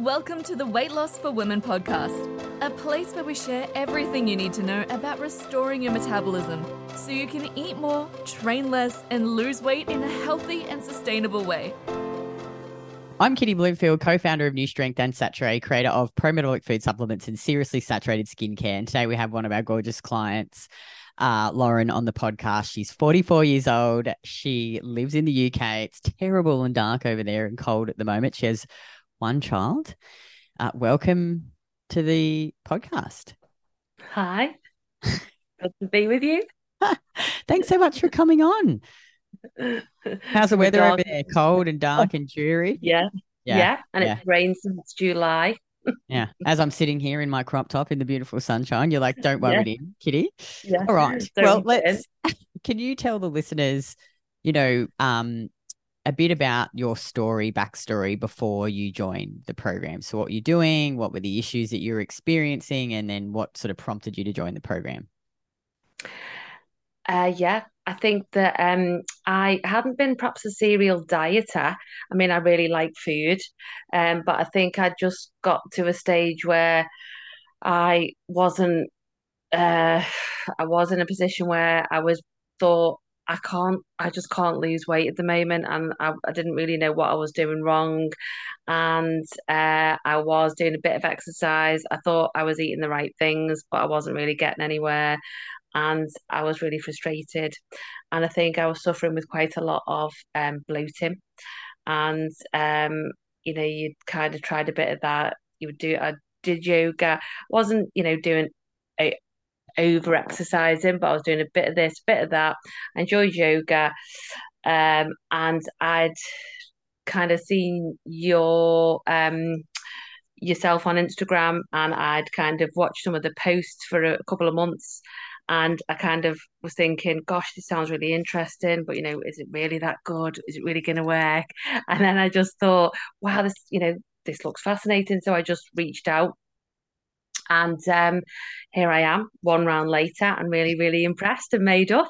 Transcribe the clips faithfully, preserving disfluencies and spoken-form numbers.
Welcome to the Weight Loss for Women podcast, a place where we share everything you need to know about restoring your metabolism so you can eat more, train less, and lose weight in a healthy and sustainable way. I'm Kitty Bloomfield, co-founder of New Strength and Saturate, creator of pro-metabolic food supplements and seriously saturated skincare. And today we have one of our gorgeous clients, Uh, Lauren, on the podcast. She's forty-four years old. She lives in the U K. It's terrible and dark over there and cold at the moment. She has one child. Uh, welcome to the podcast. Hi. Good to be with you. Thanks so much for coming on. How's the weather over there? Cold and dark and dreary? Yeah. Yeah. yeah. And yeah. It's rained since July. Yeah. As I'm sitting here in my crop top in the beautiful sunshine, you're like, don't worry, yeah. it, Kitty. Yeah. All right. Don't well, let's, can you tell the listeners, you know, um, a bit about your story, backstory before you joined the program? So what you're doing, what were the issues that you were experiencing, and then what sort of prompted you to join the program? Uh, yeah, I think that um, I hadn't been perhaps a serial dieter. I mean, I really like food, um, but I think I just got to a stage where I wasn't, uh, I was in a position where I was thought, I can't, I just can't lose weight at the moment. And I, I didn't really know what I was doing wrong. And uh, I was doing a bit of exercise. I thought I was eating the right things, but I wasn't really getting anywhere. And I was really frustrated. And I think I was suffering with quite a lot of um, bloating. And, um, you know, you kind of tried a bit of that. You would do, I did yoga. I wasn't, you know, doing a, over exercising, but I was doing a bit of this, a bit of that. I enjoyed yoga. Um, and I'd kind of seen your um, yourself on Instagram, and I'd kind of watched some of the posts for a, a couple of months. And I kind of was thinking, gosh, this sounds really interesting, but, you know, is it really that good? Is it really going to work? And then I just thought, wow, this, you know, this looks fascinating. So I just reached out. And um, here I am, one round later, and really, really impressed and made up.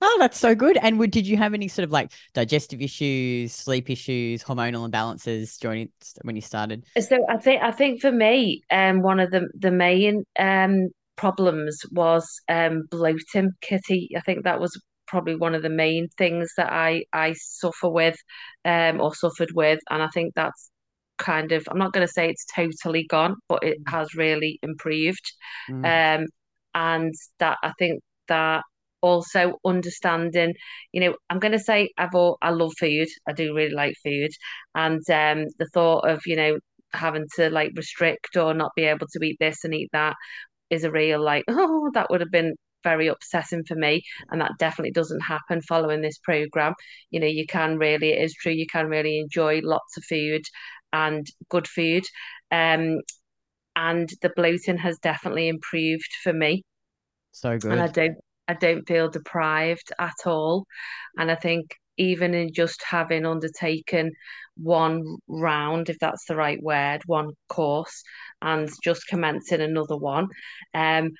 Oh, that's so good. And would, did you have any sort of like digestive issues, sleep issues, hormonal imbalances during when you started? So I think I think for me, um, one of the the main um problems was um, bloating, Kitty. I think that was probably one of the main things that I, I suffer with um, or suffered with. And I think that's kind of, I'm not going to say it's totally gone, but it has really improved. Mm. Um, and that, I think that also understanding, you know, I'm going to say I've all, I love food. I do really like food. And um, the thought of, you know, having to like restrict or not be able to eat this and eat that is a real like, oh, that would have been very upsetting for me. And that definitely doesn't happen following this program. You know, you can really, it is true, you can really enjoy lots of food and good food. Um, and the bloating has definitely improved for me. So good. And I don't, I don't feel deprived at all. And I think even in just having undertaken one round, if that's the right word, one course, and just commencing another one, um,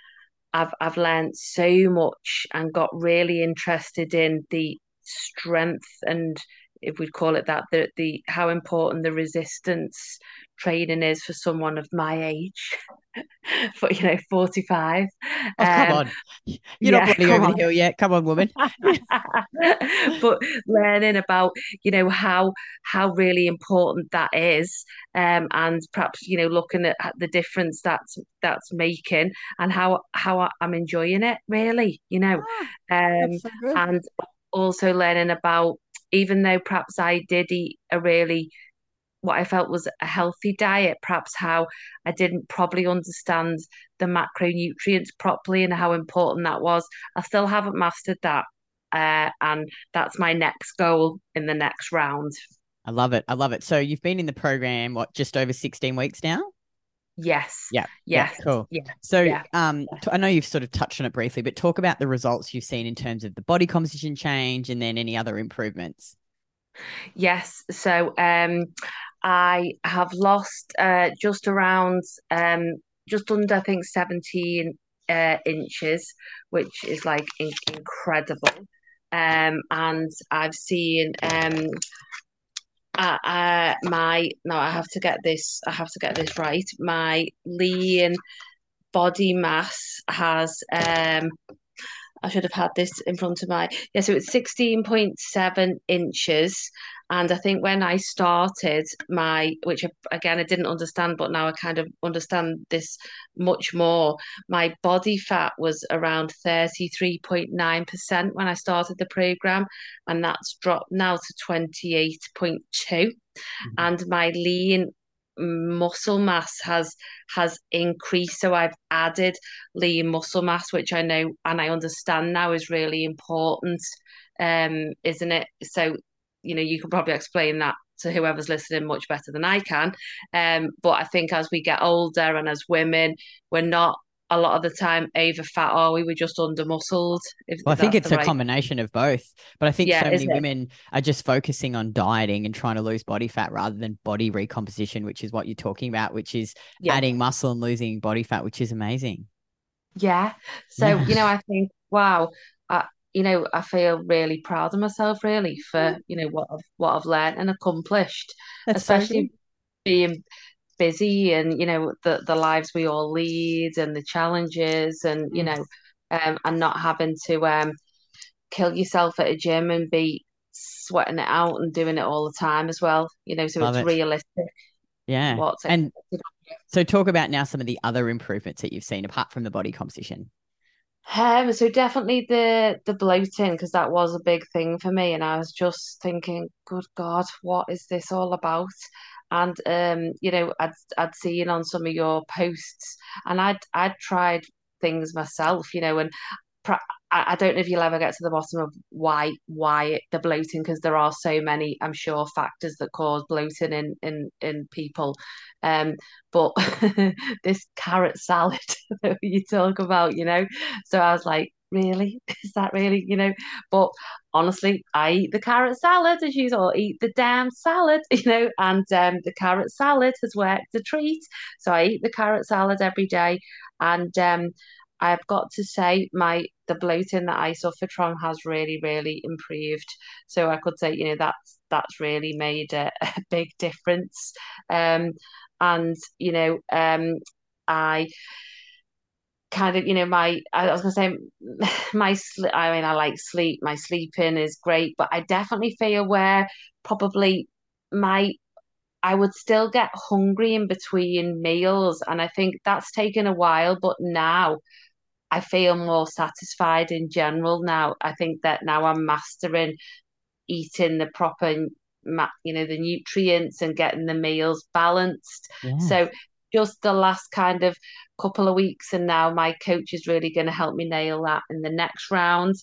I've I've learned so much and got really interested in the strength and, if we'd call it that, the, the how important the resistance training is for someone of my age, for, you know, forty-five. Oh, come um, on. You're yeah, not bloody over on. the hill yet. Come on, woman. But learning about, you know, how how really important that is, um, and perhaps, you know, looking at, at the difference that's that's making and how, how I'm enjoying it, really, you know. Oh, um, so and also learning about, even though perhaps I did eat a really, what I felt was a healthy diet, perhaps how I didn't probably understand the macronutrients properly and how important that was. I still haven't mastered that. Uh, and that's my next goal in the next round. I love it. I love it. So you've been in the program, what, just over sixteen weeks now? Yes. Yeah. Yes. Yeah, cool. Yeah. So yeah. um, I know you've sort of touched on it briefly, but talk about the results you've seen in terms of the body composition change and then any other improvements. Yes. So um, I have lost uh, just around, um, just under, I think, seventeen uh, inches, which is like in- incredible. Um, and I've seen, um, I, I my no, I have to get this. I have to get this right. My lean body mass has. Um, I should have had this in front of my. Yeah, so it's sixteen point seven inches. And I think when I started my, which again, I didn't understand, but now I kind of understand this much more. My body fat was around thirty-three point nine percent when I started the program. And that's dropped now to twenty-eight point two. Mm-hmm. And my lean muscle mass has has increased, so I've added lean muscle mass, which I know and I understand now is really important, um isn't it? So, you know, you can probably explain that to whoever's listening much better than I can, um but I think as we get older and as women, we're not a lot of the time over fat, are we? We're just under muscled. If, well, I think it's a right. combination of both, but I think yeah, so many women are just focusing on dieting and trying to lose body fat rather than body recomposition, which is what you're talking about, which is yeah. adding muscle and losing body fat, which is amazing. Yeah. So, yeah. you know, I think, wow, I, you know, I feel really proud of myself really for, you know, what I've, what I've learned and accomplished, That's especially being busy and, you know, the the lives we all lead and the challenges and, you know, um and not having to um kill yourself at a gym and be sweating it out and doing it all the time as well, you know, so Love it's it. realistic. Yeah. What's and so talk about now some of the other improvements that you've seen apart from the body composition. Um, so definitely the the bloating, because that was a big thing for me, and I was just thinking, good God, what is this all about? And um, you know, I'd I'd seen on some of your posts, and I'd I'd tried things myself, you know, and pr- I don't know if you'll ever get to the bottom of why why it, the bloating, because there are so many, I'm sure, factors that cause bloating in in in people. Um, but this carrot salad that you talk about, you know, so I was like, really, is that really, you know? But honestly, I eat the carrot salad, as you all eat the damn salad, you know, and um, the carrot salad has worked a treat. So I eat the carrot salad every day, and um, I've got to say my the bloating that I suffered from has really, really improved. So I could say, you know, that's that's really made a, a big difference. Um, and you know, um, I. kind of, you know, my, I was going to say, my, sli- I mean, I like sleep, my sleeping is great, but I definitely feel where probably my, I would still get hungry in between meals. And I think that's taken a while, but now I feel more satisfied in general now. I think that now I'm mastering eating the proper, you know, the nutrients and getting the meals balanced. Yeah. So just the last kind of couple of weeks, and now my coach is really going to help me nail that in the next round.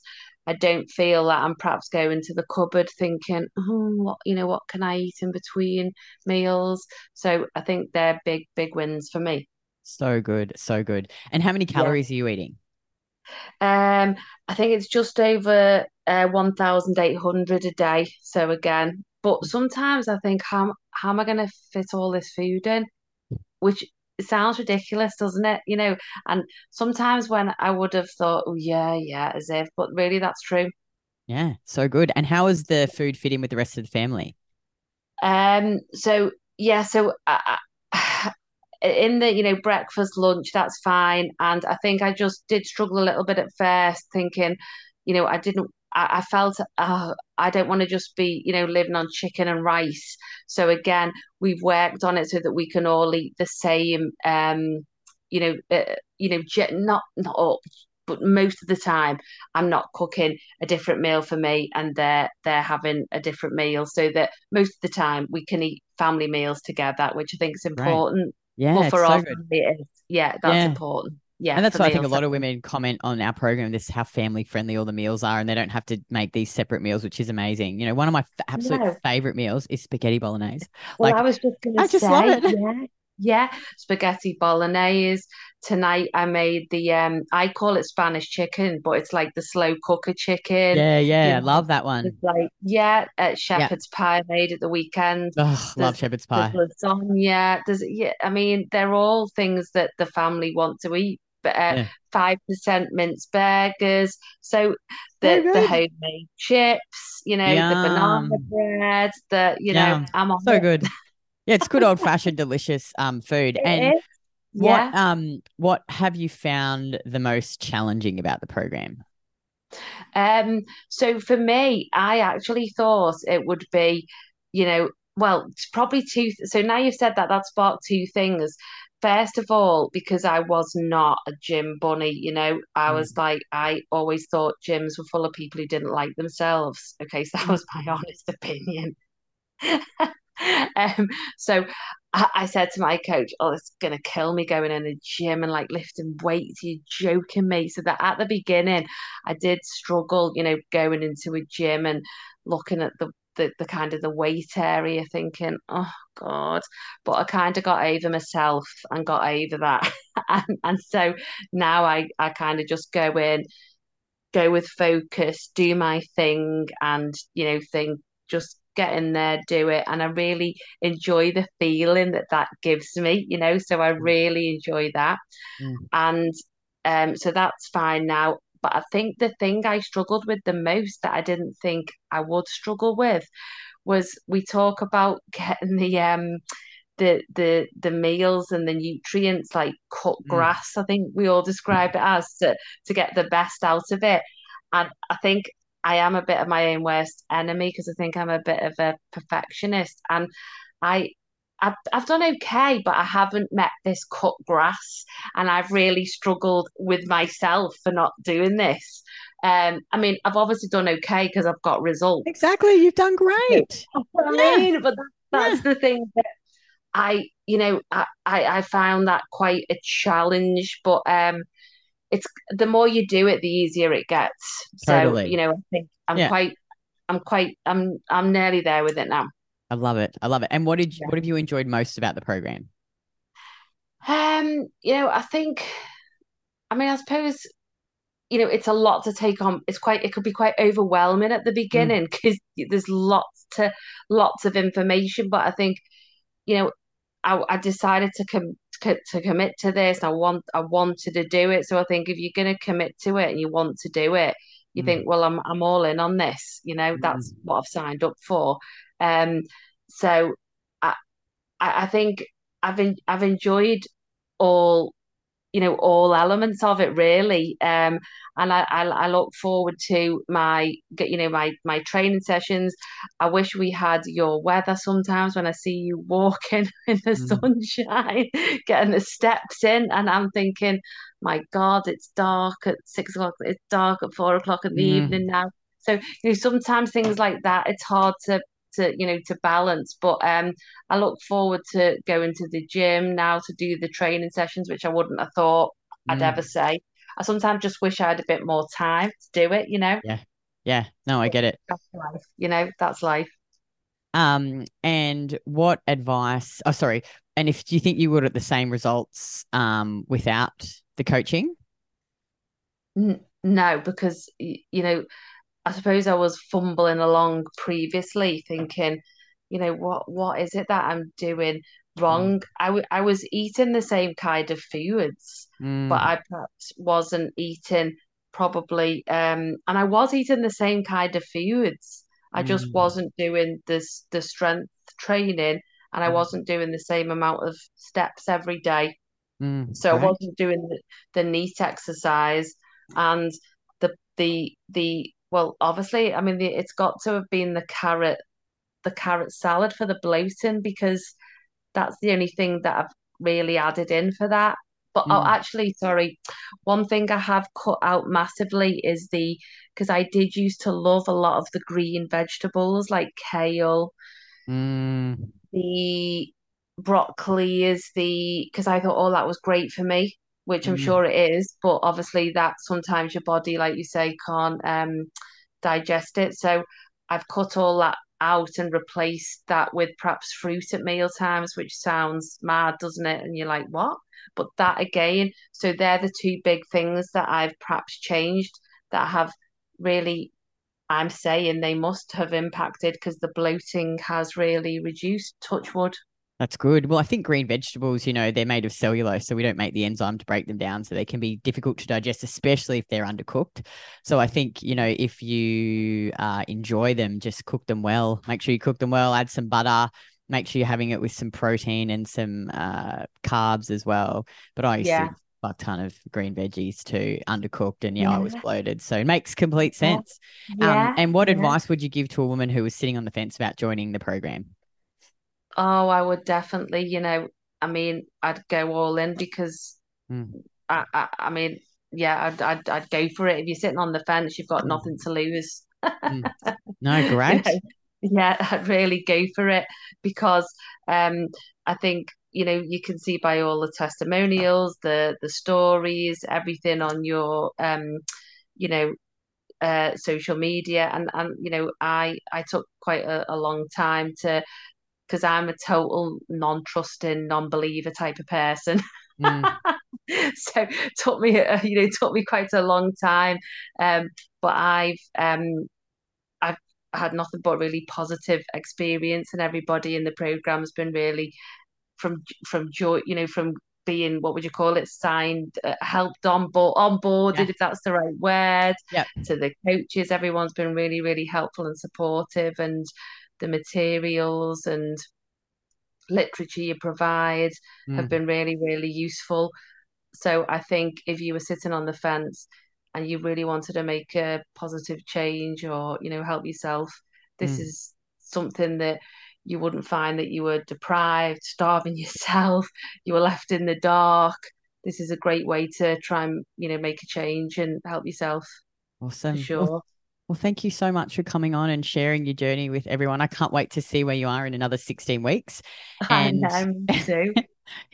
I don't feel that I'm perhaps going to the cupboard thinking, oh, what, you know, what can I eat in between meals? So I think they're big, big wins for me. So good. So good. And how many calories yeah. are you eating? Um, I think it's just over uh, one thousand eight hundred a day. So again, but sometimes I think, how, how am I going to fit all this food in? Which sounds ridiculous, doesn't it? You know, and sometimes when I would have thought, oh, yeah, yeah, as if, but really that's true. Yeah, so good. And how does the food fit in with the rest of the family? Um. So, yeah, so I, I, in the, you know, breakfast, lunch, that's fine. And I think I just did struggle a little bit at first thinking, you know, I didn't, I, I felt, uh, I don't want to just be, you know, living on chicken and rice. So again, we've worked on it so that we can all eat the same, um, you know, uh, you know, not not all, but most of the time, I'm not cooking a different meal for me, and they're they're having a different meal, so that most of the time we can eat family meals together, which I think is important. Right. Yeah, well, for all so it is. Yeah, that's yeah. important. Yeah, and that's why I think a lot of women comment on our program, this is how family friendly all the meals are, and they don't have to make these separate meals, which is amazing. You know, one of my f- absolute no. favorite meals is spaghetti bolognese. Well, like, I was just going to say, I just love it. Yeah, yeah, spaghetti bolognese. Tonight I made the, um, I call it Spanish chicken, but it's like the slow cooker chicken. Yeah, yeah, you know, love that one. It's like, yeah, uh, shepherd's yeah. pie I made at the weekend. Oh, love shepherd's pie. There's lasagna. There's, yeah, I mean, they're all things that the family want to eat. five uh, percent yeah. mince burgers, so the, the homemade chips, you know, Yum. the banana bread, the you Yum. know, I'm on so it. good. Yeah, it's good old fashioned delicious um food. It and is. what yeah. um what have you found the most challenging about the program? Um, so for me, I actually thought it would be, you know, well, probably two. Th- so now you've said that, that sparked two things. First of all, because I was not a gym bunny, you know, I was mm. like, I always thought gyms were full of people who didn't like themselves. Okay, so that was my honest opinion. um, so I-, I said to my coach, oh, it's going to kill me going in the gym and like lifting weights. You're joking me. So that at the beginning, I did struggle, you know, going into a gym and looking at the The, the kind of the weight area, thinking, oh God, but I kind of got over myself and got over that. and, and so now I, I kind of just go in, go with focus, do my thing, and, you know, think, just get in there, do it. And I really enjoy the feeling that that gives me, you know, so I really enjoy that. Mm. And um, so that's fine now. But I think the thing I struggled with the most that I didn't think I would struggle with was, we talk about getting the um the the the meals and the nutrients, like cut grass, mm. I think we all describe it as, to, to get the best out of it. And I think I am a bit of my own worst enemy, because I think I'm a bit of a perfectionist, and I I've, I've done okay, but I haven't met this cut grass, and I've really struggled with myself for not doing this. Um, I mean, I've obviously done okay because I've got results. Exactly, you've done great. You know what yeah. I mean, but that, that's yeah. the thing that I, you know, I, I, I found that quite a challenge. But um, it's the more you do it, the easier it gets. Totally. So you know, I think I'm yeah. quite, I'm quite, I'm, I'm nearly there with it now. I love it. I love it. And what did you, yeah. what have you enjoyed most about the program? Um, you know, I think, I mean, I suppose, you know, it's a lot to take on. It's quite, it could be quite overwhelming at the beginning, because mm. there's lots to lots of information. But I think, you know, I, I decided to com- to commit to this. I want, I wanted to do it. So I think if you're going to commit to it and you want to do it, you mm. think, well, I'm, I'm all in on this. You know, that's mm. what I've signed up for. Um, so I, I think I've, en- I've enjoyed all, you know, all elements of it really. Um, and I, I, I look forward to my, you know, my, my training sessions. I wish we had your weather sometimes, when I see you walking in the mm. sunshine, getting the steps in, and I'm thinking, my God, it's dark at six o'clock. It's dark at four o'clock in the mm. evening now. So, you know, sometimes things like that, it's hard to, to you know to balance, but um I look forward to going to the gym now to do the training sessions, which I wouldn't have thought I'd mm. ever say. I sometimes just wish I had a bit more time to do it, you know. Yeah, yeah. No, I get it. That's life, you know. That's life. Um, and what advice? Oh, sorry. And if do you think you would have the same results um without the coaching? N- no, because you know. I suppose I was fumbling along previously, thinking, you know, what what is it that I'm doing wrong? Mm. I, w- I was eating the same kind of foods, mm. but I perhaps wasn't eating probably, um, and I was eating the same kind of foods. I just mm. wasn't doing this the strength training, and I wasn't doing the same amount of steps every day. Mm. So right. I wasn't doing the, the neat exercise and the the the. Well, obviously, I mean, the, it's got to have been the carrot, the carrot salad for the bloating, because that's the only thing that I've really added in for that. But mm. oh, actually, sorry, one thing I have cut out massively is the, because I did used to love a lot of the green vegetables like kale, mm. the broccoli is the, because I thought, oh, that was great for me, which I'm mm. sure it is, but obviously that sometimes your body, like you say, can't um, digest it. So I've cut all that out and replaced that with perhaps fruit at meal times, which sounds mad, doesn't it? And you're like, what? But that again, so they're the two big things that I've perhaps changed that have really, I'm saying they must have impacted, because the bloating has really reduced, touch wood. That's good. Well, I think green vegetables, you know, they're made of cellulose, so we don't make the enzyme to break them down. So they can be difficult to digest, especially if they're undercooked. So I think, you know, if you uh, enjoy them, just cook them well. Make sure you cook them well, add some butter, make sure you're having it with some protein and some uh, carbs as well. But I used yeah. to a ton of green veggies too, undercooked, and yeah, yeah. I was bloated. So it makes complete sense. Yeah. Um, and what yeah. advice would you give to a woman who was sitting on the fence about joining the program? Oh, I would definitely, you know, I mean, I'd go all in because mm. I, I, I mean, yeah, I'd, I'd, I'd go for it. If you're sitting on the fence, you've got mm. nothing to lose. mm. No, great. Yeah, yeah, I'd really go for it because um, I think, you know, you can see by all the testimonials, the, the stories, everything on your, um, you know, uh, social media. And, and, you know, I, I took quite a, a long time to, because I'm a total non-trusting, non-believer type of person. Mm. So it took me, you know, it took me quite a long time. Um, but I've, um, I've had nothing but really positive experience, and everybody in the program has been really from, from joy, you know, from being, what would you call it? Signed, uh, helped on board, onboarded, yeah. if that's the right word, yeah. to the coaches. Everyone's been really, really helpful and supportive, and the materials and literature you provide mm. have been really, really useful. So I think if you were sitting on the fence and you really wanted to make a positive change or, you know, help yourself, this mm. is something that you wouldn't find that you were deprived, starving yourself, you were left in the dark. This is a great way to try and, you know, make a change and help yourself. Awesome. For sure. Well- Well, thank you so much for coming on and sharing your journey with everyone. I can't wait to see where you are in another sixteen weeks. And I know, me too.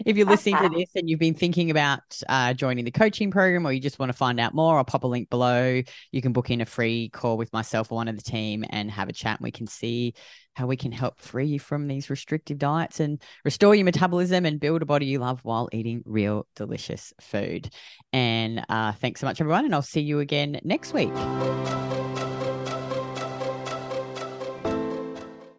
If you're listening to this and you've been thinking about uh, joining the coaching program, or you just want to find out more, I'll pop a link below. You can book in a free call with myself or one of the team and have a chat, and we can see how we can help free you from these restrictive diets and restore your metabolism and build a body you love while eating real delicious food. And uh, thanks so much, everyone. And I'll see you again next week.